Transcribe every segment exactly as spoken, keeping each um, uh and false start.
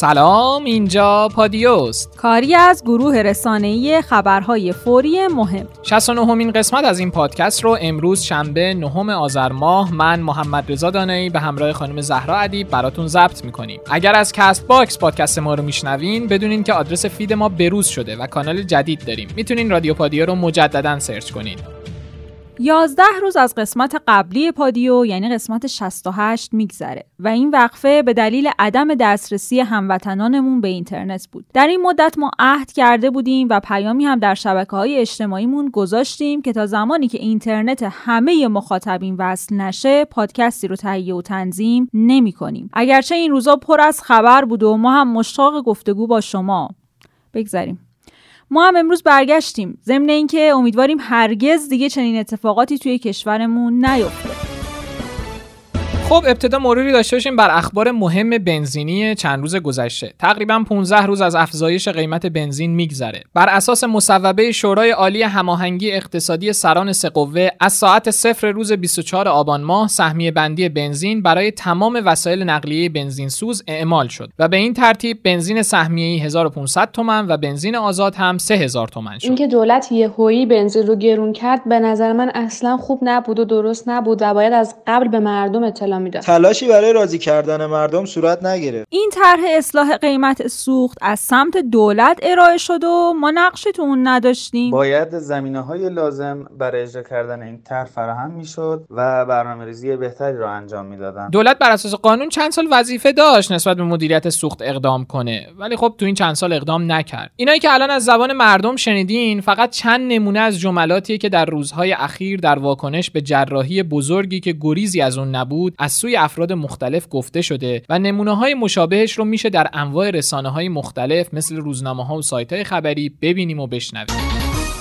سلام، اینجا پادیوست، کاری از گروه رسانه‌ای خبرهای فوری مهم. شصت و نهمین قسمت از این پادکست رو امروز شنبه نهم آذر ماه من محمد رضادانایی به همراه خانم زهرا ادیب براتون ضبط می‌کنیم. اگر از کست باکس پادکست ما رو میشنوین، بدونین که آدرس فید ما بروز شده و کانال جدید داریم. میتونین رادیو پادیو رو مجدداً سرچ کنین. یازده روز از قسمت قبلی پادیو، یعنی قسمت شصت و هشت، میگذره و این وقفه به دلیل عدم دسترسی هموطنانمون به اینترنت بود. در این مدت ما عهد کرده بودیم و پیامی هم در شبکه‌های اجتماعیمون گذاشتیم که تا زمانی که اینترنت همه مخاطبین وصل نشه، پادکستی رو تهیه و تنظیم نمی‌کنیم. اگرچه این روزا پر از خبر بود و ما هم مشتاق گفتگو با شما. بگذریم. ما هم امروز برگشتیم، ضمن اینکه امیدواریم هرگز دیگه چنین اتفاقاتی توی کشورمون نیفته. خب ابتدا مروری داشته باشیم بر اخبار مهم بنزینی چند روز گذشته. تقریبا پانزده روز از افزایش قیمت بنزین میگذره. بر اساس مصوبه شورای عالی هماهنگی اقتصادی سران سه قوه، از ساعت صفر روز بیست و چهارم آبان ماه سهمیه بندی بنزین برای تمام وسایل نقلیه بنزینسوز اعمال شد و به این ترتیب بنزین سهمیه‌ای هزار و پانصد تومان و بنزین آزاد هم سه هزار تومان شد. اینکه دولت یهویی بنزین رو گرون کرد به نظر من اصلا خوب نبود و درست نبود و باید از قبل به مردم اطلاع میداد. تلاشی برای راضی کردن مردم صورت نگرفت. این طرح اصلاح قیمت سوخت از سمت دولت ارائه شد و ما نقشی تو اون نداشتیم. باید زمینه‌های لازم برای اجرا کردن این طرح فراهم میشد و برنامه‌ریزی بهتری را انجام میدادن. دولت بر اساس قانون چند سال وظیفه داشت نسبت به مدیریت سوخت اقدام کنه، ولی خب تو این چند سال اقدام نکرد. اینایی که الان از زبان مردم شنیدین فقط چند نمونه از جملاتیه که در روزهای اخیر در واکنش به جراحی بزرگی که گریزی از اون نبود از سوی افراد مختلف گفته شده و نمونه‌های مشابهش رو میشه در انواع رسانه‌های مختلف مثل روزنامه‌ها و سایت‌های خبری ببینیم و بشنویم.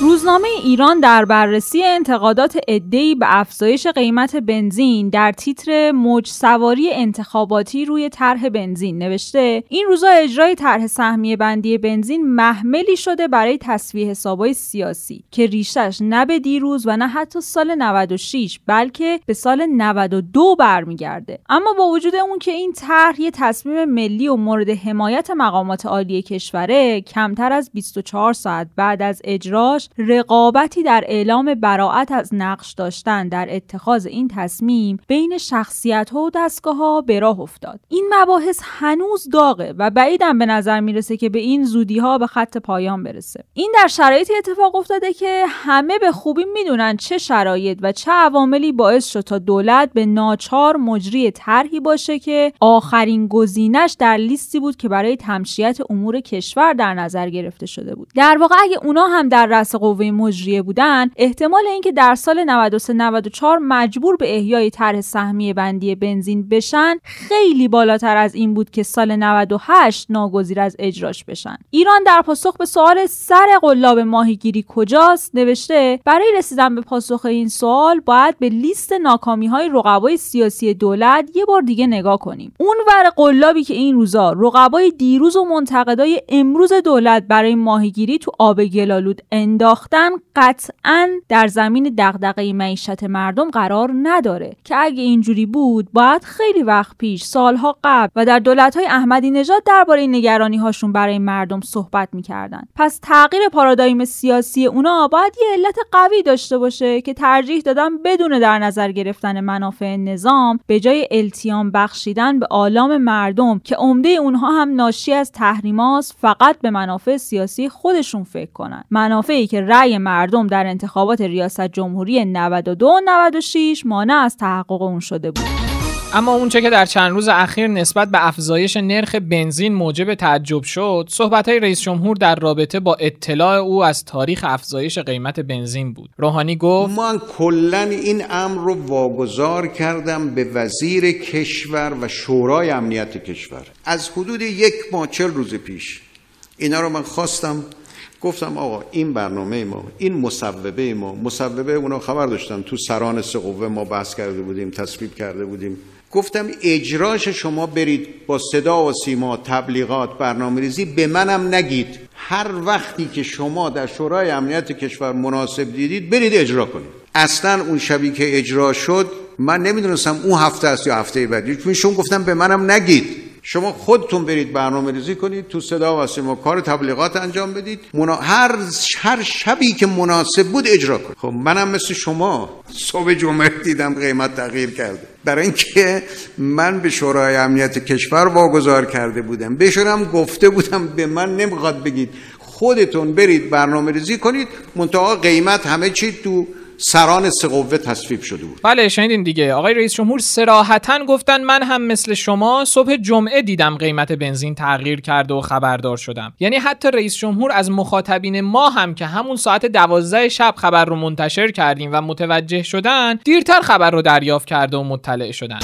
روزنامه ایران در بررسی انتقادات عده‌ای به افزایش قیمت بنزین در تیتر موج سواری انتخاباتی روی طرح بنزین نوشته: این روزا اجرای طرح سهمیه بندی بنزین محملی شده برای تسویه حساب‌های سیاسی که ریشه‌اش نه به دیروز و نه حتی سال نود و شش بلکه به سال نود و دو برمیگرده. اما با وجود اون که این طرح یه تصمیم ملی و مورد حمایت مقامات عالی کشوره، کمتر از بیست و چهار ساعت بعد از اجراش رقابتی در اعلام براءت از نقش داشتن در اتخاذ این تصمیم بین شخصیت‌ها و دستگاه‌ها به راه افتاد. این مباحث هنوز داغه و بعیدم به نظر میرسه که به این زودی‌ها به خط پایان برسه. این در شرایطی اتفاق افتاده که همه به خوبی میدونن چه شرایط و چه عواملی باعث شد تا دولت به ناچار مجری طرحی باشه که آخرین گزینش در لیستی بود که برای تمشیت امور کشور در نظر گرفته شده بود. در واقع اگه اونا هم در رأس قوه مجریه بودن، احتمال اینکه در سال نود و سه نود و چهار مجبور به احیای طرح سهمیه بندی بنزین بشن خیلی بالاتر از این بود که سال نود و هشت ناگزیر از اجراش بشن. ایران در پاسخ به سوال سر قلاب ماهیگیری کجاست نوشته: برای رسیدن به پاسخ این سوال باید به لیست ناکامی‌های رقبای سیاسی دولت یه بار دیگه نگاه کنیم. اون ور قلابی که این روزا رقبای دیروز و منتقدای امروز دولت برای ماهیگیری تو آب گلالود انداختن قطعاً در زمین دغدغه معیشت مردم قرار نداره که اگه اینجوری بود باید خیلی وقت پیش، سالها قبل و در دولت‌های احمدی نژاد درباره نگرانی‌هاشون برای مردم صحبت می‌کردن. پس تغییر پارادایم سیاسی اونا باید یه علت قوی داشته باشه که ترجیح دادن بدون در نظر گرفتن منافع نظام به جای التیام بخشیدن به آلام مردم که عمده اونها هم ناشی از تحریم‌هاست، فقط به منافع سیاسی خودشون فکر کنن. منافع که رأی مردم در انتخابات ریاست جمهوری نود و دو نود و شش مانع از تحقق اون شده بود. اما اونچه که در چند روز اخیر نسبت به افزایش نرخ بنزین موجب تعجب شد، صحبت‌های رئیس جمهور در رابطه با اطلاع او از تاریخ افزایش قیمت بنزین بود. روحانی گفت: من کلاً این امر رو واگذار کردم به وزیر کشور و شورای امنیت کشور. از حدود یک ماه چهل روز پیش اینا رو من خواستم، گفتم آقا این برنامه ما، این مصوبه ما، مصوبه اونا خبر داشتم، تو سران سه قوه ما بحث کرده بودیم، تصویب کرده بودیم، گفتم اجراش شما برید با صدا و سیما، تبلیغات، برنامه‌ریزی، به منم نگید. هر وقتی که شما در شورای امنیت کشور مناسب دیدید برید اجرا کنید. اصلا اون شبی که اجرا شد من نمیدونستم اون هفته است یا هفته بعدی، چون گفتم به منم نگید. شما خودتون برید برنامه‌ریزی کنید، تو صدا و سیما کار تبلیغات انجام بدید، منا... هر هر شبی که مناسب بود اجرا کنید. خب منم مثل شما صبح جمعه دیدم قیمت تغییر کرده، برای اینکه من به شورای امنیت کشور واگذار کرده بودم، بهشونم گفته بودم به من نمیخواد بگید، خودتون برید برنامه‌ریزی کنید، منتها قیمت همه چی تو سران سه قوه تصفیه شده بود. بله شنیدین دیگه، آقای رئیس جمهور صراحتاً گفتن من هم مثل شما صبح جمعه دیدم قیمت بنزین تغییر کرده و خبردار شدم. یعنی حتی رئیس جمهور از مخاطبین ما هم که همون ساعت دوازده شب خبر رو منتشر کردیم و متوجه شدن، دیرتر خبر رو دریافت کرده و مطلع شدن.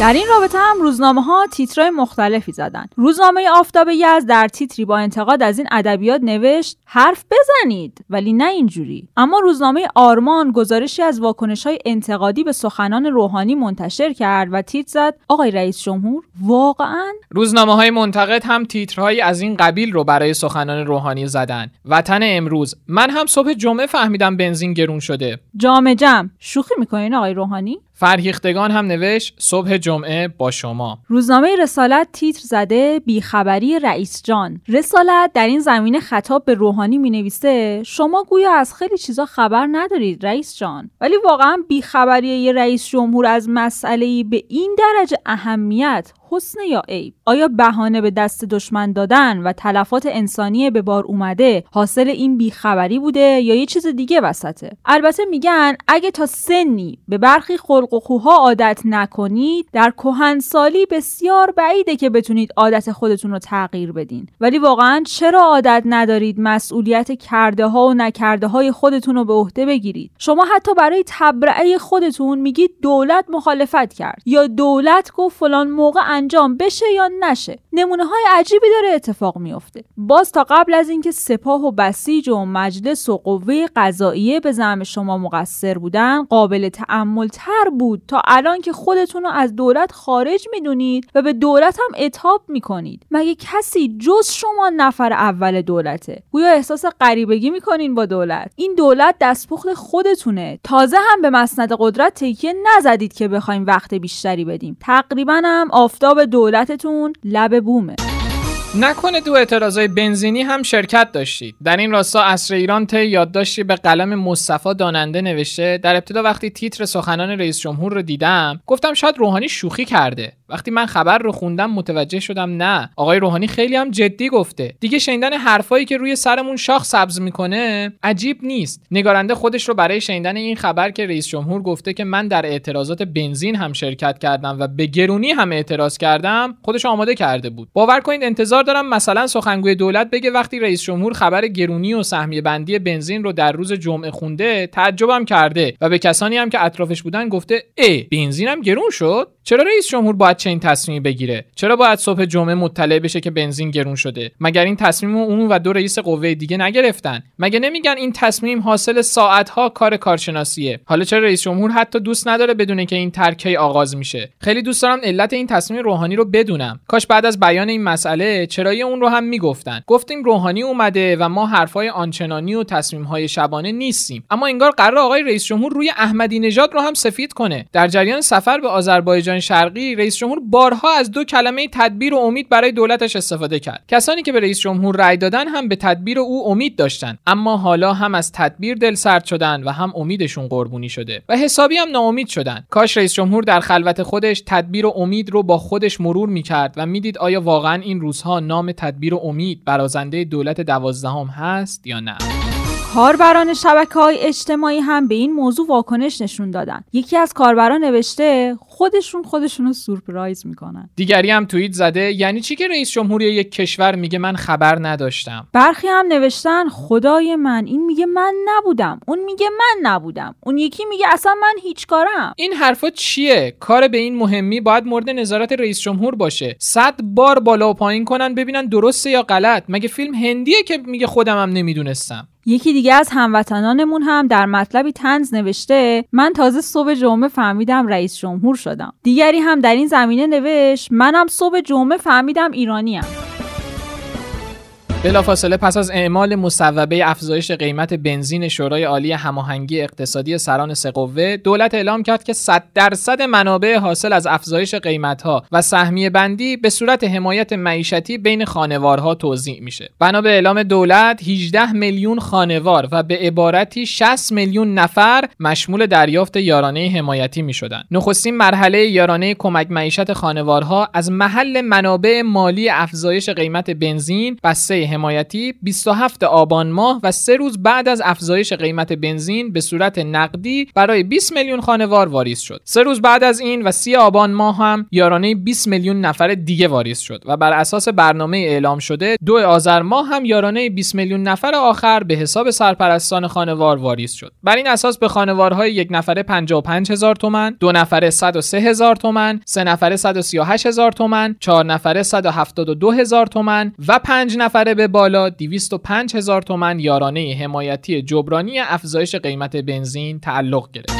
در این رابطه هم روزنامه‌ها تیترهای مختلفی زدن. روزنامه آفتاب یزد در تیتری با انتقاد از این ادبیات نوشت حرف بزنید ولی نه اینجوری. اما روزنامه آرمان گزارشی از واکنش‌های انتقادی به سخنان روحانی منتشر کرد و تیتر زد آقای رئیس جمهور واقعاً. روزنامه‌های منتقد هم تیترهایی از این قبیل رو برای سخنان روحانی زدن. وطن امروز، من هم صبح جمعه فهمیدم بنزین گرون شده. جام جم، شوخی می‌کنین آقای روحانی؟ فرهیختگان هم نوشت صبح جمعه با شما. روزنامه رسالت تیتر زده بیخبری رئیس جان. رسالت در این زمینه خطاب به روحانی می نویسه شما گویا از خیلی چیزا خبر ندارید رئیس جان، ولی واقعا بیخبری یه رئیس جمهور از مسئله‌ای به این درجه اهمیت حسن یا عیب؟ آیا بهانه به دست دشمن دادن و تلفات انسانی به بار اومده حاصل این بیخبری بوده یا یه چیز دیگه وسطه؟ البته میگن اگه تا سنی به برخی خلق و خوها عادت نکنید، در کهنسالی بسیار بعیده که بتونید عادت خودتون رو تغییر بدین. ولی واقعا چرا عادت ندارید مسئولیت کرده ها و نکرده های خودتون رو به عهده بگیرید؟ شما حتی برای تبرئه خودتون میگید دولت مخالفت کرد یا دولت گفت فلان موقع انجام بشه یا نشه. نمونه های عجیبی داره اتفاق میفته. باز تا قبل از اینکه سپاه و بسیج و مجلس و قوه قضاییه به زعم شما مقصر بودن قابل تأمل تر بود تا الان که خودتون رو از دولت خارج میدونید و به دولت هم عتاب میکنید. مگه کسی جز شما نفر اول دولته؟ گویا احساس غریبگی میکنین با دولت. این دولت دستپخت خودتونه. تازه هم به مسند قدرت تکیه نزدید که بخوایم وقت بیشتری بدیم. تقریبا هم آفتاب دولتتون لب بومه. نکنه تو اعتراضای بنزینی هم شرکت داشتید. در این راستا عصر ایران ته یادداشتی به قلم مصطفی داننده نوشته در ابتدا وقتی تیتر سخنان رئیس جمهور رو دیدم گفتم شاید روحانی شوخی کرده. وقتی من خبر رو خوندم متوجه شدم نه، آقای روحانی خیلی هم جدی گفته. دیگه شنیدن حرفایی که روی سرمون شاخ سبز میکنه عجیب نیست. نگارنده خودش رو برای شنیدن این خبر که رئیس جمهور گفته که من در اعتراضات بنزین هم شرکت کردم و به گرونی هم اعتراض کردم خودش آماده کرده بود. باور کنید انتظار دارم مثلا سخنگوی دولت بگه وقتی رئیس جمهور خبر گرونی و سهمیه بندی بنزین رو در روز جمعه خونده تعجبم کرده و به کسانی هم که اطرافش بودن گفته ای بنزین هم گرون شد. چرا رئیس جمهور باید چه این تصمیمی بگیره؟ چرا باید صبح جمعه مطلع بشه که بنزین گرون شده؟ مگر این تصمیم اون و دو رئیس قوه دیگه نگرفتن؟ مگر نمیگن این تصمیم حاصل ساعت‌ها کار کارشناسیه؟ حالا چرا رئیس جمهور حتی دوست نداره بدونه که این ترکی آغاز میشه؟ خیلی دوست دارم علت این تصمیم روحانی رو بدونم. کاش بعد از بیان این مسئله چرای اون رو هم میگفتن. گفتیم روحانی اومده و ما حرفای آنچنانی و تصمیم‌های شبانه نیستیم. اما انگار قرار آقای رئیس جمهور روی احمدی نژاد رو هم سفید کنه. در جریان سفر به آذربایجان شرقی رئیس جمهور بارها از دو کلمه تدبیر و امید برای دولتش استفاده کرد. کسانی که به رئیس جمهور رأی دادن هم به تدبیر او امید داشتن، اما حالا هم از تدبیر دل سرد شدن و هم امیدشون قربونی شده و حسابی هم ناامید شدن. کاش رئیس جمهور در خلوت خودش تدبیر و امید رو با خودش مرور می‌کرد و می‌دید آیا واقعاً این روزها نام تدبیر و امید برازنده دولت دوازدهم هست یا نه. کاربران شبکه‌های اجتماعی هم به این موضوع واکنش نشون دادن. یکی از کاربران نوشته خودشون خودشونو سورپرایز میکنن. دیگری هم توییت زده یعنی چی که رئیس جمهوری یک کشور میگه من خبر نداشتم. برخی هم نوشتن خدای من، این میگه من نبودم، اون میگه من نبودم، اون یکی میگه اصلا من هیچ کارم. این حرفا چیه؟ کار به این مهمی باید مورد نظارت رئیس جمهور باشه. صد بار بالا و پایین کنن ببینن درسته یا غلط. مگه فیلم هندیه که میگه خودمم نمیدونستم. یکی دیگه از هموطنانمون هم در مطلبی طنز نوشته من تازه صبح جمعه فهمیدم رئیس جمهور شدم. دیگری هم در این زمینه نوشت منم صبح جمعه فهمیدم ایرانیم. بلافاصله پس از اعمال مصوبه افزایش قیمت بنزین شورای عالی هماهنگی اقتصادی سران سه قوه، دولت اعلام کرد که صد درصد منابع حاصل از افزایش قیمت‌ها و سهمیه بندی به صورت حمایت معیشتی بین خانوارها توزیع میشه. بنا به اعلام دولت، هجده میلیون خانوار و به عبارتی شصت میلیون نفر مشمول دریافت یارانه حمایتی میشدند. نخستین مرحله یارانه کمک معیشت خانوارها از محل منابع مالی افزایش قیمت بنزین، بسته حمایتی بیست و هفتم آبان ماه و سه روز بعد از افزایش قیمت بنزین به صورت نقدی برای بیست میلیون خانوار واریز شد. سه روز بعد از این و سی آبان ماه هم یارانه بیست میلیون نفر دیگه واریز شد و بر اساس برنامه اعلام شده دوم آذر ماه هم یارانه بیست میلیون نفر آخر به حساب سرپرستان خانوار واریز شد. بر این اساس به خانوارهای یک نفره پنجاه و پنج هزار تومان، دو نفره صد و سه هزار تومان، سه نفره صد و سی و هشت هزار تومان، چهار نفره صد و هفتاد و دو هزار تومان و پنج نفره به بالا دویست و پنج هزار تومان یارانه حمایتی جبرانی افزایش قیمت بنزین تعلق گرفت.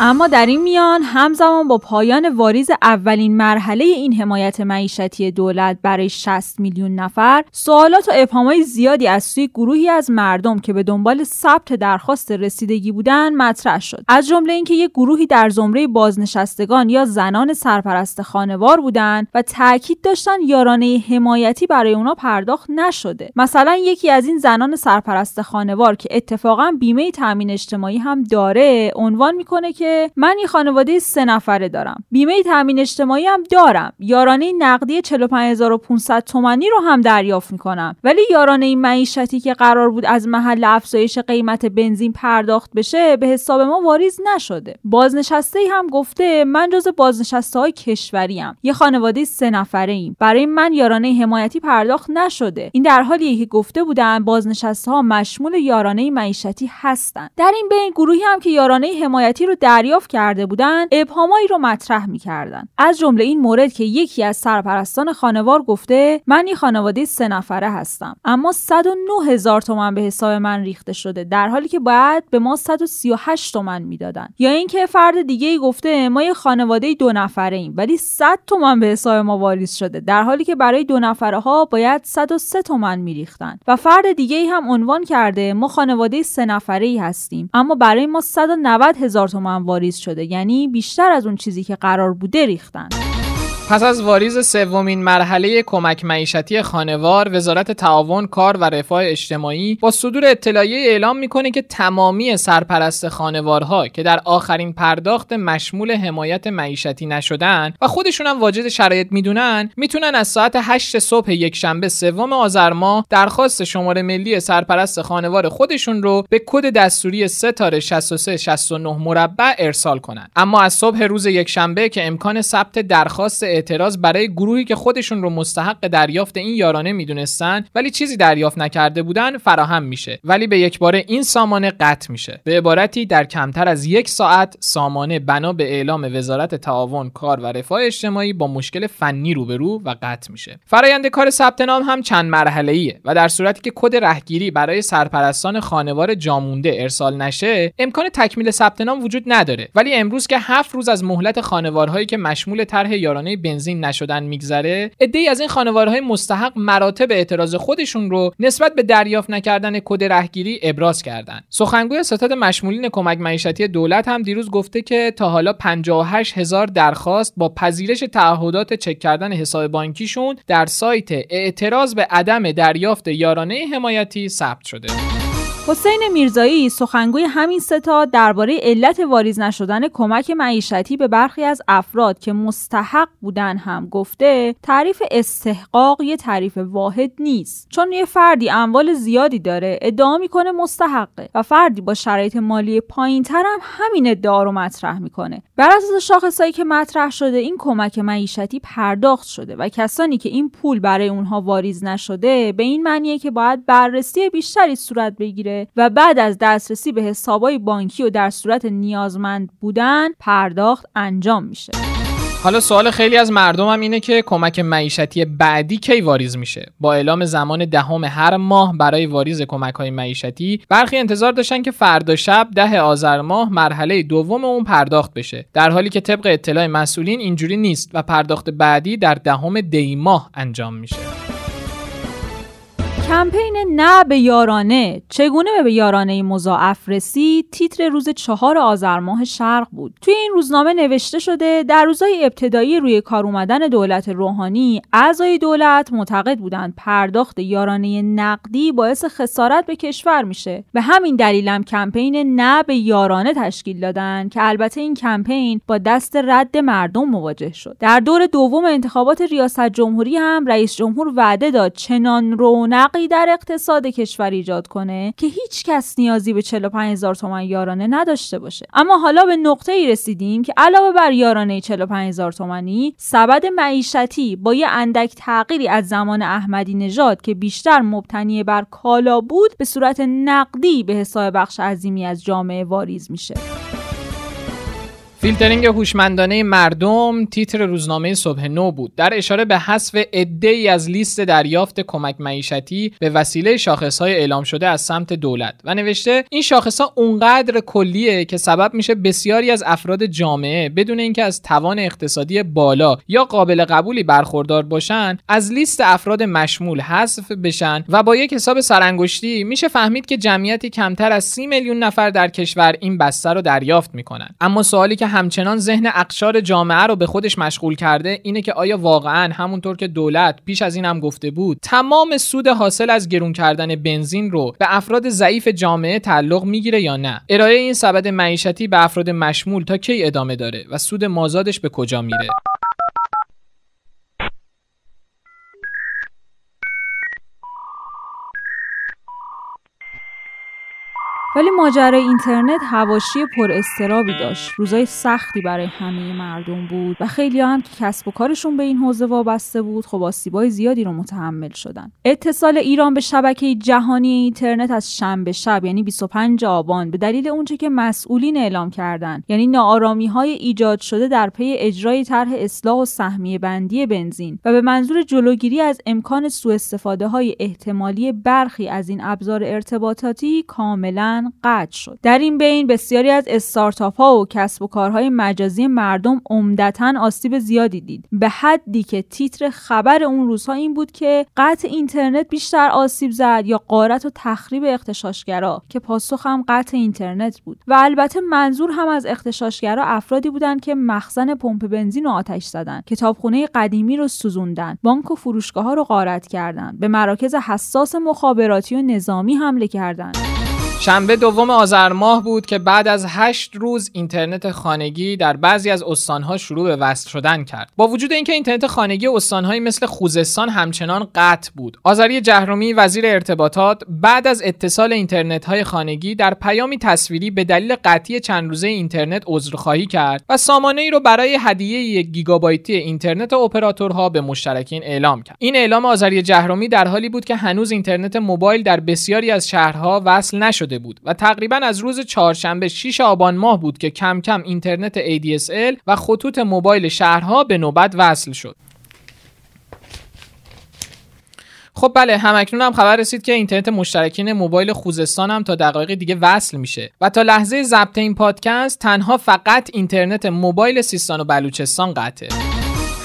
اما در این میان همزمان با پایان واریز اولین مرحله این حمایت معیشتی دولت برای شصت میلیون نفر، سوالات و ابهام‌های زیادی از سوی گروهی از مردم که به دنبال ثبت درخواست رسیدگی بودند مطرح شد. از جمله اینکه یک گروهی در زمره بازنشستگان یا زنان سرپرست خانوار بودند و تاکید داشتند یارانه حمایتی برای اونا پرداخت نشده. مثلا یکی از این زنان سرپرست خانوار که اتفاقاً بیمه تامین اجتماعی هم داره، عنوان میکنه که من یه خانواده سه نفره دارم، بیمه تامین اجتماعی هم دارم، یارانه نقدی چهل و پنج هزار و پانصد تومانی رو هم دریافت میکنم، ولی یارانه معیشتی که قرار بود از محل افزایش قیمت بنزین پرداخت بشه به حساب ما واریز نشده. بازنشسته‌ای هم گفته من جز بازنشسته‌های کشوریم، یه خانواده سه نفره ایم، برای من یارانه حمایتی پرداخت نشده. این در حالیه که گفته بودن بازنشسته‌ها مشمول یارانه معیشتی هستند. در این بین گروهی هم که یارانه حمایتی رو دریافت کرده بودند ابهامایی رو مطرح می‌کردند، از جمله این مورد که یکی از سرپرستان خانوار گفته من یه خانواده سه نفره هستم اما صد و نه هزار تومان به حساب من ریخته شده، در حالی که باید به ما صد و سی و هشت تومان میدادن. یا اینکه فرد دیگه‌ای گفته ما یه خانواده دو نفره ایم ولی صد تومان به حساب ما واریز شده، در حالی که برای دو نفره ها باید صد و سه تومان میریختن. و فرد دیگه‌ای هم عنوان کرده ما خانواده سه نفره ای هستیم اما برای ما صد و نود هزار تومان واریز شده، یعنی بیشتر از اون چیزی که قرار بوده ریختن. پس از واریز سومین مرحله کمک معیشتی خانوار، وزارت تعاون، کار و رفاه اجتماعی با صدور اطلاعیه اعلام میکنه که تمامی سرپرست خانوارها که در آخرین پرداخت مشمول حمایت معیشتی نشدن و خودشون هم واجد شرایط میدونن، میتونن از ساعت هشت صبح یکشنبه سوم آذر ماه درخواست شماره ملی سرپرست خانوار خودشون رو به کد دستوری ستاره شصت و سه شصت و نه مربع ارسال کنن. اما از صبح روز یکشنبه که امکان ثبت درخواست اعتراض برای گروهی که خودشون رو مستحق دریافت این یارانه میدونستن ولی چیزی دریافت نکرده بودن فراهم میشه، ولی به یک باره این سامانه قطع میشه. به عبارتی در کمتر از یک ساعت سامانه بنا به اعلام وزارت تعاون، کار و رفاه اجتماعی با مشکل فنی روبرو و قطع میشه. فرآیند کار ثبت نام هم چند مرحله ایه و در صورتی که کد رهگیری برای سرپرستان خانوار جامونده ارسال نشه، امکان تکمیل ثبت نام وجود نداره. ولی امروز که هفت روز از مهلت خانوارهایی که مشمول طرح یارانه بنزین نشدن میگذره، عده‌ای از این خانوارهای مستحق مراتب اعتراض خودشون رو نسبت به دریافت نکردن کد رهگیری ابراز کردند. سخنگوی ستاد مشمولین کمک معیشتی دولت هم دیروز گفته که تا حالا پنجاه و هشت هزار درخواست با پذیرش تعهدات چک کردن حساب بانکیشون در سایت اعتراض به عدم دریافت یارانه حمایتی ثبت شده. حسین میرزایی، سخنگوی همین ستاد، درباره علت واریز نشدن کمک معیشتی به برخی از افراد که مستحق بودن هم گفته تعریف استحقاق یه تعریف واحد نیست، چون یه فردی اموال زیادی داره ادعا میکنه مستحقه و فردی با شرایط مالی پایین‌تر هم همین ادعا رو مطرح میکنه. بر اساس شاخصایی که مطرح شده این کمک معیشتی پرداخت شده و کسانی که این پول برای اونها واریز نشده به این معنیه که باید بررسی بیشتری صورت بگیره و بعد از دسترسی به حساب‌های بانکی و در صورت نیازمند بودن پرداخت انجام میشه. حالا سوال خیلی از مردم هم اینه که کمک معیشتی بعدی کی واریز میشه؟ با اعلام زمان دهم هر ماه برای واریز کمک‌های معیشتی، برخی انتظار داشتن که فردا شب دهم آذر ماه مرحله دوم اون پرداخت بشه، در حالی که طبق اطلاع مسئولین اینجوری نیست و پرداخت بعدی در دهم دی ماه انجام میشه. کمپین نه به یارانه، چگونه به یارانه مضاعف رسید، تیتر روز چهار آذر ماه شرق بود. توی این روزنامه نوشته شده در روزهای ابتدایی روی کار اومدن دولت روحانی، اعضای دولت معتقد بودند پرداخت یارانه نقدی باعث خسارت به کشور میشه. به همین دلیلم کمپین نه به یارانه تشکیل دادن که البته این کمپین با دست رد مردم مواجه شد. در دور دوم انتخابات ریاست جمهوری هم رئیس جمهور وعده داد چنان رونقی در اقتصاد کشور ایجاد کنه که هیچ کس نیازی به چهل و پنج هزار تومان یارانه نداشته باشه. اما حالا به نقطه‌ای رسیدیم که علاوه بر یارانه چهل و پنج هزار تومانی، سبد معیشتی با یه اندک تغییری از زمان احمدی نژاد که بیشتر مبتنی بر کالا بود، به صورت نقدی به حساب بخش عظیمی از جامعه واریز میشه. فیلترینگ هوشمندانه مردم تیتر روزنامه صبح نو بود. در اشاره به حذف عده‌ای از لیست دریافت کمک معیشتی به وسیله شاخص‌های اعلام شده از سمت دولت و نوشته این شاخص‌ها اونقدر کلیه که سبب میشه بسیاری از افراد جامعه بدون اینکه از توان اقتصادی بالا یا قابل قبولی برخوردار باشن، از لیست افراد مشمول حذف بشن و با یک حساب سرانگشتی میشه فهمید که جمعیتی کمتر از سی میلیون نفر در کشور این بسته رو دریافت میکنن. اما سوالی که همچنان ذهن اقشار جامعه رو به خودش مشغول کرده اینه که آیا واقعاً همونطور که دولت پیش از این هم گفته بود تمام سود حاصل از گرون کردن بنزین رو به افراد ضعیف جامعه تعلق میگیره یا نه؟ ارائه این سبد معیشتی به افراد مشمول تا کی ادامه داره و سود مازادش به کجا میره؟ ولی ماجرای اینترنت حواشی پر اضطرابی داشت. روزای سختی برای همه مردم بود و خیلی‌ها هم که کسب و کارشون به این حوزه وابسته بود، خب آسیبای زیادی رو متحمل شدن. اتصال ایران به شبکه جهانی اینترنت از شنبه شب، یعنی بیست و پنجم آبان، به دلیل اونچه که مسئولین اعلام کردن، یعنی ناآرامی‌های ایجاد شده در پی اجرای طرح اصلاح و سهمیه بندی بنزین و به منظور جلوگیری از امکان سوءاستفاده‌های احتمالی برخی از این ابزار ارتباطاتی، کاملاً قطع شد. در این بین بسیاری از استارتاپ ها و کسب و کارهای مجازی مردم عمدتاً آسیب زیادی دید، به حدی که تیتر خبر اون روزها این بود که قطع اینترنت بیشتر آسیب زد یا غارت و تخریب اغتشاشگرا، که پاسخ هم قطع اینترنت بود و البته منظور هم از اغتشاشگرا افرادی بودند که مخزن پمپ بنزین رو آتش زدند، کتابخونه قدیمی رو سوزوندن، بانک و فروشگاه ها رو غارت کردند، به مراکز حساس مخابراتی و نظامی حمله کردند. شنبه دوم آذر ماه بود که بعد از هشت روز اینترنت خانگی در بعضی از استان‌ها شروع به وصل شدن کرد. با وجود اینکه اینترنت خانگی استان‌هایی مثل خوزستان همچنان قطع بود، آذری جهرمی وزیر ارتباطات بعد از اتصال اینترنت‌های خانگی در پیامی تصویری به دلیل قطعی چند روزه اینترنت عذرخواهی کرد و سامانه‌ای را برای هدیه یک گیگابایتی اینترنت اپراتورها به مشترکین اعلام کرد. این اعلام آذری جهرمی در حالی بود که هنوز اینترنت موبایل در بسیاری از شهرها وصل نشده بود و تقریبا از روز چهارشنبه ششم آبان ماه بود که کم کم اینترنت ای دی اس ال و خطوط موبایل شهرها به نوبت وصل شد. خب بله، همکنون هم خبر رسید که اینترنت مشترکین موبایل خوزستان هم تا دقایق دیگه وصل میشه و تا لحظه ضبط این پادکست تنها فقط اینترنت موبایل سیستان و بلوچستان قطعه.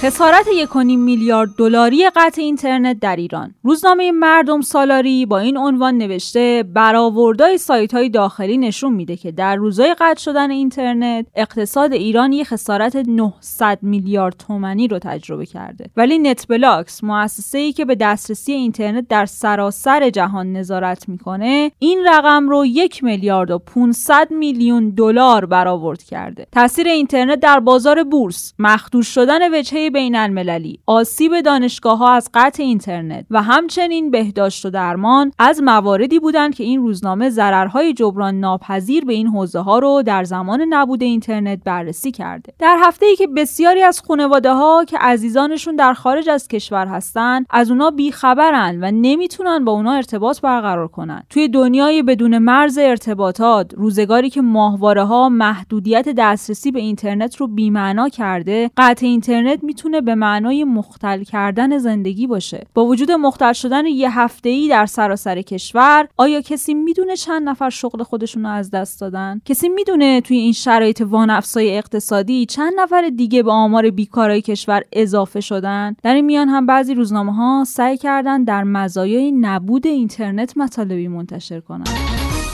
خسارت یک و نیم میلیارد دلاری قطع اینترنت در ایران. روزنامه مردم سالاری با این عنوان نوشته برآوردهای سایت‌های داخلی نشون میده که در روزهای قطع شدن اینترنت اقتصاد ایران یک خسارت نهصد میلیارد تومانی رو تجربه کرده. ولی نت بلاکس، مؤسسه‌ای که به دسترسی اینترنت در سراسر جهان نظارت میکنه، این رقم رو یک میلیارد و پانصد میلیون دلار برآورد کرده. تاثیر اینترنت در بازار بورس، مخدوش شدن وجهه بین المللی، آسیب دانشگاه‌ها از قطع اینترنت و همچنین بهداشت و درمان از مواردی بودند که این روزنامه ضررهای جبران ناپذیر به این حوزه‌ها رو در زمان نبود اینترنت بررسی کرده. در هفته‌ای که بسیاری از خانواده‌ها که عزیزانشون در خارج از کشور هستن، از اونا بی‌خبرن و نمیتونن با اونا ارتباط برقرار کنن. توی دنیای بدون مرز ارتباطات، روزگاری که ماهواره‌ها محدودیت دسترسی به اینترنت رو بی‌معنا کرده، قطع اینترنت می میتونه به معنای مختل کردن زندگی باشه. با وجود مختل شدن یه هفته‌ای در سراسر کشور، آیا کسی میدونه چند نفر شغل خودشون رو از دست دادن؟ کسی میدونه توی این شرایط وانفسای اقتصادی چند نفر دیگه به آمار بیکارای کشور اضافه شدن؟ در این میان هم بعضی روزنامه‌ها سعی کردن در مزایای نبود اینترنت مطالبی منتشر کنن.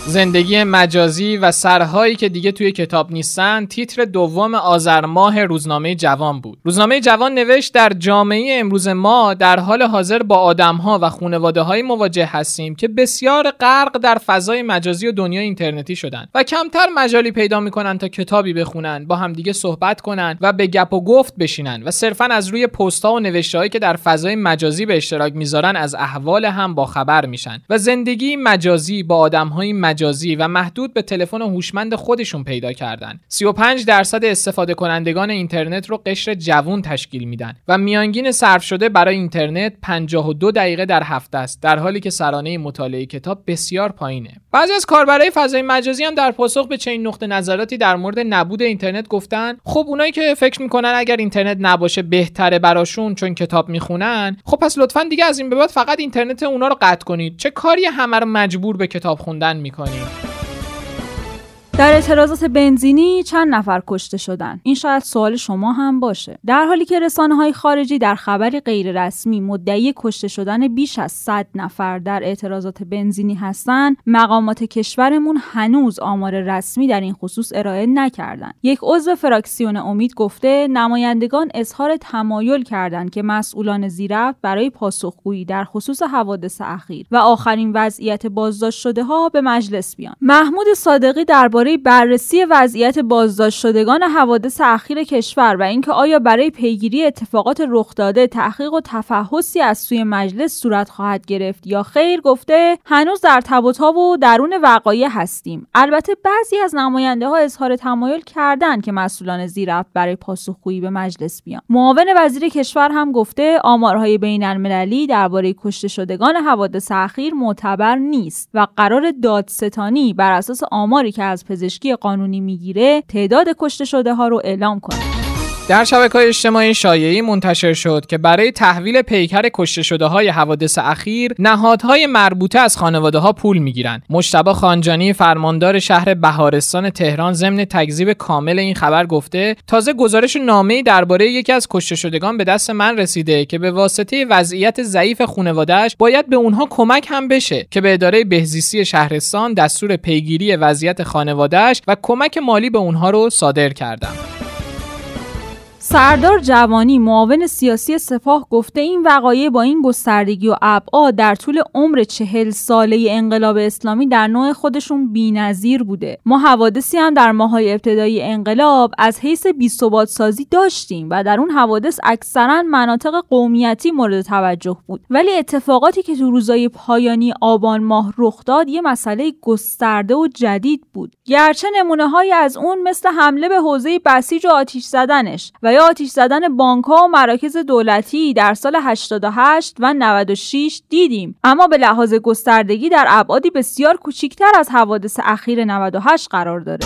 زندگی مجازی و سرهایی که دیگه توی کتاب نیستن تیتر دوم آذر ماه روزنامه جوان بود. روزنامه جوان نوشت در جامعه امروز ما در حال حاضر با آدم‌ها و خانواده‌های مواجه هستیم که بسیار غرق در فضای مجازی و دنیای اینترنتی شدن و کمتر مجالی پیدا می‌کنن تا کتابی بخونن، با همدیگه صحبت کنن و به گپ و گفت بشینن و صرفاً از روی پست‌ها و نوشته‌هایی که در فضای مجازی به اشتراک می‌ذارن از احوال هم باخبر میشن و زندگی مجازی با آدم‌های مجازی و محدود به تلفن هوشمند خودشون پیدا کردن. سی و پنج درصد استفاده کنندگان اینترنت رو قشر جوان تشکیل میدن و میانگین صرف شده برای اینترنت پنجاه و دو دقیقه در هفته است، در حالی که سرانه مطالعه کتاب بسیار پایینه. بعضی از کاربرای فضای مجازی هم در پاسخ به چنین نقطه نظراتی در مورد نبود اینترنت گفتن خب اونایی که فکر میکنن اگر اینترنت نباشه بهتره براشون چون کتاب میخونن، خب پس لطفاً دیگه از این به بعد فقط اینترنت اونا رو قطع کنید. چه کاری همه رو مجبور به کتاب خوندن میکنید؟ در اعتراضات بنزینی چند نفر کشته شدند؟ این شاید سوال شما هم باشه. در حالی که رسانه‌های خارجی در خبری غیر رسمی مدعی کشته شدن بیش از صد نفر در اعتراضات بنزینی هستند، مقامات کشورمون هنوز آمار رسمی در این خصوص ارائه نکردند. یک عضو فراکسیون امید گفته نمایندگان اظهار تمایل کردند که مسئولان زیرفت برای پاسخگویی در خصوص حوادث اخیر و آخرین وضعیت بازداشت شده‌ها به مجلس بیان. محمود صادقی درباره برای بررسی وضعیت بازداشت شدگان حوادث اخیر کشور و اینکه آیا برای پیگیری اتفاقات رخ داده تحقیق و تفحصی از سوی مجلس صورت خواهد گرفت یا خیر گفته هنوز در تب و تاب و درون وقایع هستیم. البته بعضی از نماینده ها اظهار تمایل کردند که مسئولان زیرفت برای پاسخگویی به مجلس بیان. معاون وزیر کشور هم گفته آمارهای بین المللی درباره کشته شدگان حوادث اخیر معتبر نیست و قرار دادستانی بر اساس آماری که از پزشکی قانونی میگیره تعداد کشته شده ها رو اعلام کنه. در شبکه‌های اجتماعی شایعی منتشر شد که برای تحویل پیکر کشته شده‌های حوادث اخیر نهادهای مربوطه از خانواده‌ها پول می‌گیرند. مجتبی خانجانی فرماندار شهر بهارستان تهران ضمن تکذیب کامل این خبر گفته تازه گزارش نامه‌ای درباره یکی از کشته شدگان به دست من رسیده که به واسطه وضعیت ضعیف خانواده‌اش باید به اونها کمک هم بشه که به اداره بهزیستی شهرستان دستور پیگیری وضعیت خانواده‌اش و کمک مالی به اونها رو صادر کردم. سردار جوانی معاون سیاسی سپاه گفته این وقایع با این گستردگی و ابعاد در طول عمر چهل ساله انقلاب اسلامی در نوع خودشون بی‌نظیر بوده. ما حوادثی هم در ماهای ابتدایی انقلاب از حیث بی‌ثبات سازی داشتیم و در اون حوادث اکثرا مناطق قومیتی مورد توجه بود، ولی اتفاقاتی که تو روزهای پایانی آبان ماه رخ داد یه مسئله گسترده و جدید بود، گرچه نمونه‌هایی از اون مثل حمله به حوزه بسیج و آتش زدنش و یا آتش زدن بانک‌ها و مراکز دولتی در سال هشتاد و هشت و نود و شش دیدیم، اما به لحاظ گستردگی در ابعادی بسیار کوچکتر از حوادث اخیر نود و هشت قرار داره.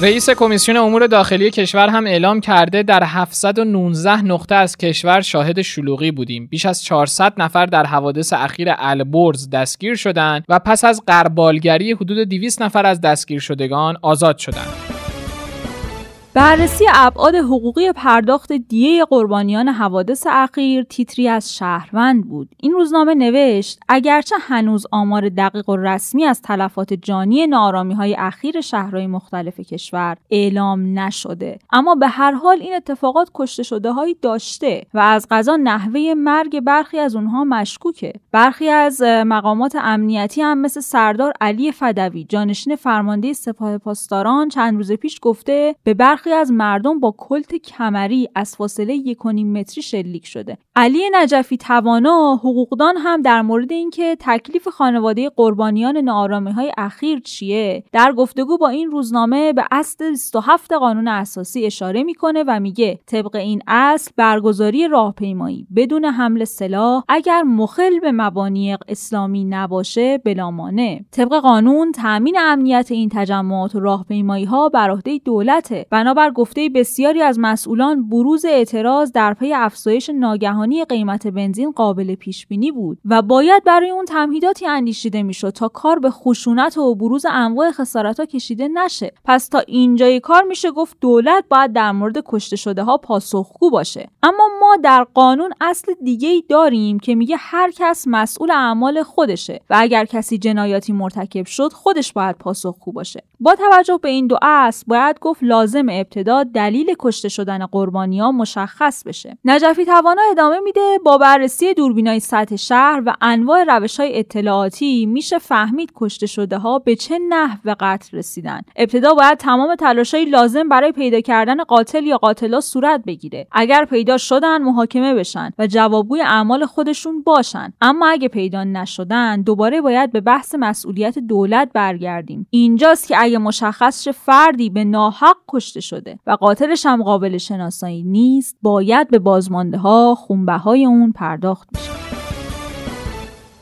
رئیس کمیسیون امور داخلی کشور هم اعلام کرده در هفتصد و نوزده نقطه از کشور شاهد شلوغی بودیم. بیش از چهارصد نفر در حوادث اخیر البرز دستگیر شدند و پس از غربالگری حدود دویست نفر از دستگیر شدگان آزاد شدند. بررسی ابعاد حقوقی پرداخت دیه قربانیان حوادث اخیر تیتری از شهروند بود. این روزنامه نوشت اگرچه هنوز آمار دقیق و رسمی از تلفات جانی ناآرامی‌های اخیر شهرهای مختلف کشور اعلام نشده، اما به هر حال این اتفاقات کشته شده‌هایی داشته و از قضا نحوه مرگ برخی از اونها مشکوکه. برخی از مقامات امنیتی هم مثل سردار علی فدوی جانشین فرمانده سپاه پاسداران چند روز پیش گفته به برخی برخی از مردم با کلت کمری از فاصله یک و نیم متری شلیک شده. علی نجفی طوانا حقوقدان هم در مورد اینکه تکلیف خانواده قربانیان ناآرامی‌های اخیر چیه در گفتگو با این روزنامه به اصل بیست و هفت قانون اساسی اشاره میکنه و میگه طبق این اصل برگزاری راهپیمایی بدون حمل سلاح اگر مخل به مبانی اسلامی نباشه بلامانع. طبق قانون تامین امنیت این تجمعات و راهپیمایی‌ها بر عهده دولته. بنا بنابر گفته بسیاری از مسئولان بروز اعتراض در پی افزایش ناگهانی قیمت بنزین قابل پیش بینی بود و باید برای اون تمهیداتی اندیشیده میشد تا کار به خشونت و بروز انواع خسارت‌ها کشیده نشه. پس تا اینجای کار میشه گفت دولت باید در مورد کشته شده ها پاسخگو باشه. اما ما در قانون اصل دیگه‌ای داریم که میگه هر کس مسئول اعمال خودشه و اگر کسی جنایاتی مرتکب شد خودش باید پاسخگو باشه. با توجه به این دو اصل باید گفت لازم ابتدا دلیل کشته شدن قربانیان مشخص بشه. نجفی طوانا ادامه میده با بررسی دوربینای سطح شهر و انواع روش‌های اطلاعاتی میشه فهمید کشته شده ها به چه نحو به قتل رسیدن. ابتدا باید تمام تلاش‌های لازم برای پیدا کردن قاتل یا قاتلا صورت بگیره. اگر پیدا شدن محاکمه بشن و جوابگوی اعمال خودشون باشن. اما اگه پیدا نشدن دوباره باید به بحث مسئولیت دولت برگردیم. اینجاست که اگه مشخص شه فردی به ناحق کشته شده و قاتلش هم قابل شناسایی نیست، باید به بازمانده‌ها، خونبهای اون پرداخت بشه.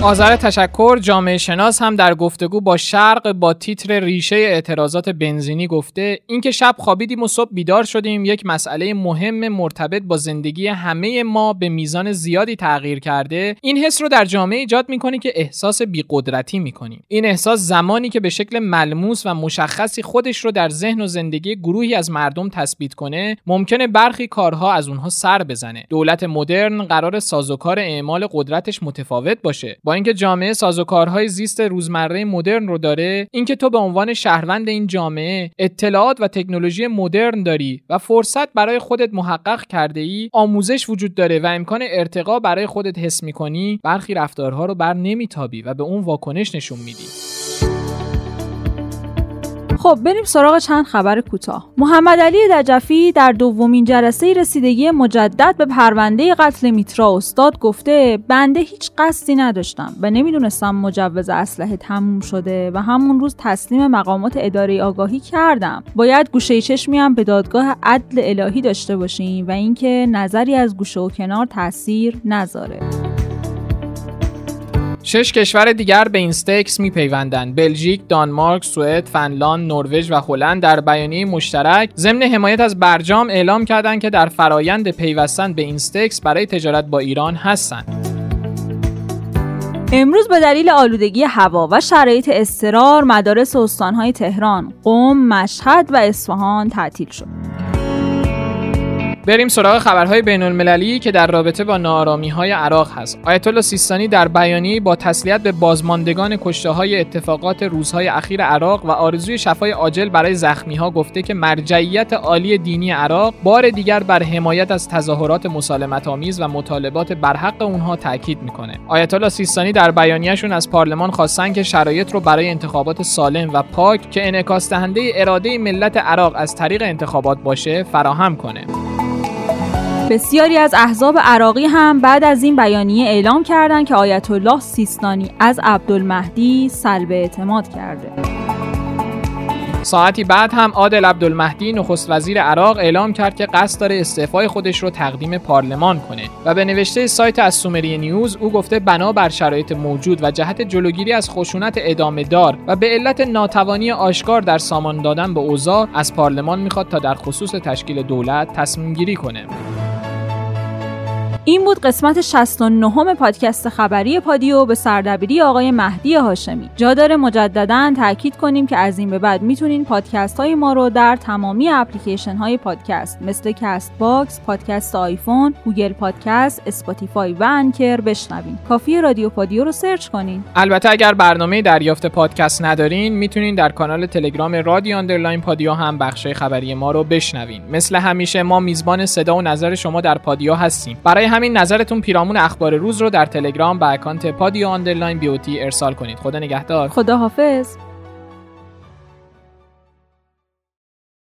آذره تشکر جامعه شناس هم در گفتگو با شرق با تیتر ریشه اعتراضات بنزینی گفته اینکه شب خوابیدیم و صبح بیدار شدیم یک مسئله مهم مرتبط با زندگی همه ما به میزان زیادی تغییر کرده، این حس رو در جامعه ایجاد میکنه که احساس بیقدرتی میکنیم. این احساس زمانی که به شکل ملموس و مشخصی خودش رو در ذهن و زندگی گروهی از مردم تثبیت کنه ممکنه برخی کارها از اونها سر بزنه. دولت مدرن قرار سازوکار اعمال قدرتش متفاوت باشه. با اینکه جامعه سازوکارهای زیست روزمره مدرن رو داره، اینکه تو به عنوان شهروند این جامعه اطلاعات و تکنولوژی مدرن داری و فرصت برای خودت محقق کرده ای، آموزش وجود داره و امکان ارتقا برای خودت حس می‌کنی، برخی رفتارها رو بر نمیتابی و به اون واکنش نشون میدی. خب بریم سراغ چند خبر کوتاه. محمد علی دجفی در دومین جلسه رسیدگی مجدد به پرونده قتل میترا استاد گفته بنده هیچ قصدی نداشتم و نمیدونستم مجوز اسلحه تموم شده و همون روز تسلیم مقامات اداره آگاهی کردم. باید گوشه چشمی هم به دادگاه عدل الهی داشته باشیم و اینکه نظری از گوشه و کنار تاثیر نذاره. شش کشور دیگر به این استکس میپیوندند. بلژیک، دانمارک، سوئد، فنلاند، نروژ و هلند در بیانیه مشترک ضمن حمایت از برجام اعلام کردند که در فرایند پیوستن به این استکس برای تجارت با ایران هستند. امروز به دلیل آلودگی هوا و شرایط اضطرار مدارس استان‌های تهران، قم، مشهد و اصفهان تعطیل شد. بریم سراغ خبرهای بین المللی که در رابطه با ناآرامی‌های عراق هست. آیت الله سیستانی در بیانیه‌ای با تسلیت به بازماندگان کشته‌های اتفاقات روزهای اخیر عراق و آرزوی شفای عاجل برای زخمی‌ها گفته که مرجعیت عالی دینی عراق بار دیگر بر حمایت از تظاهرات مسالمت‌آمیز و مطالبات بر حق اونها تاکید می‌کنه. آیت الله سیستانی در بیانیه‌شون از پارلمان خواستن که شرایط رو برای انتخابات سالم و پاک که انعکاس دهنده اراده ملت عراق از طریق انتخابات باشه فراهم کنه. بسیاری از احزاب عراقی هم بعد از این بیانیه اعلام کردند که آیت الله سیستانی از عبدالمحدی سلب اعتماد کرده. ساعتی بعد هم عادل عبدالمحدی نخست وزیر عراق اعلام کرد که قصد داره استعفای خودش رو تقدیم پارلمان کنه و به نوشته سایت السومری نیوز او گفته بنابر شرایط موجود و جهت جلوگیری از خشونت ادامه دار و به علت ناتوانی آشکار در سامان دادن به اوضاع از پارلمان میخواد تا در خصوص تشکیل دولت تصمیم گیری کنه. این بود قسمت شصت و نهم پادکست خبری پادیو به سردبیری آقای مهدی هاشمی. جا داره مجدداً تأکید کنیم که از این به بعد میتونین پادکست های ما رو در تمامی اپلیکیشن های پادکست مثل کست باکس، پادکست آیفون، گوگل پادکست، اسپاتیفای و انکر بشنوین. کافیه رادیو پادیو رو سرچ کنین. البته اگر برنامه دریافت پادکست ندارین میتونین در کانال تلگرام رادیو آندرلاین پادیو هم بخش خبری ما رو بشنوین. مثل همیشه ما میزبان صدا و نظر شما در پادیو هستیم. برای همین نظرتون پیرامون اخبار روز رو در تلگرام با اکانت پادیو آندرلاین بیوتی ارسال کنید. خدا نگهدار. خدا حافظ.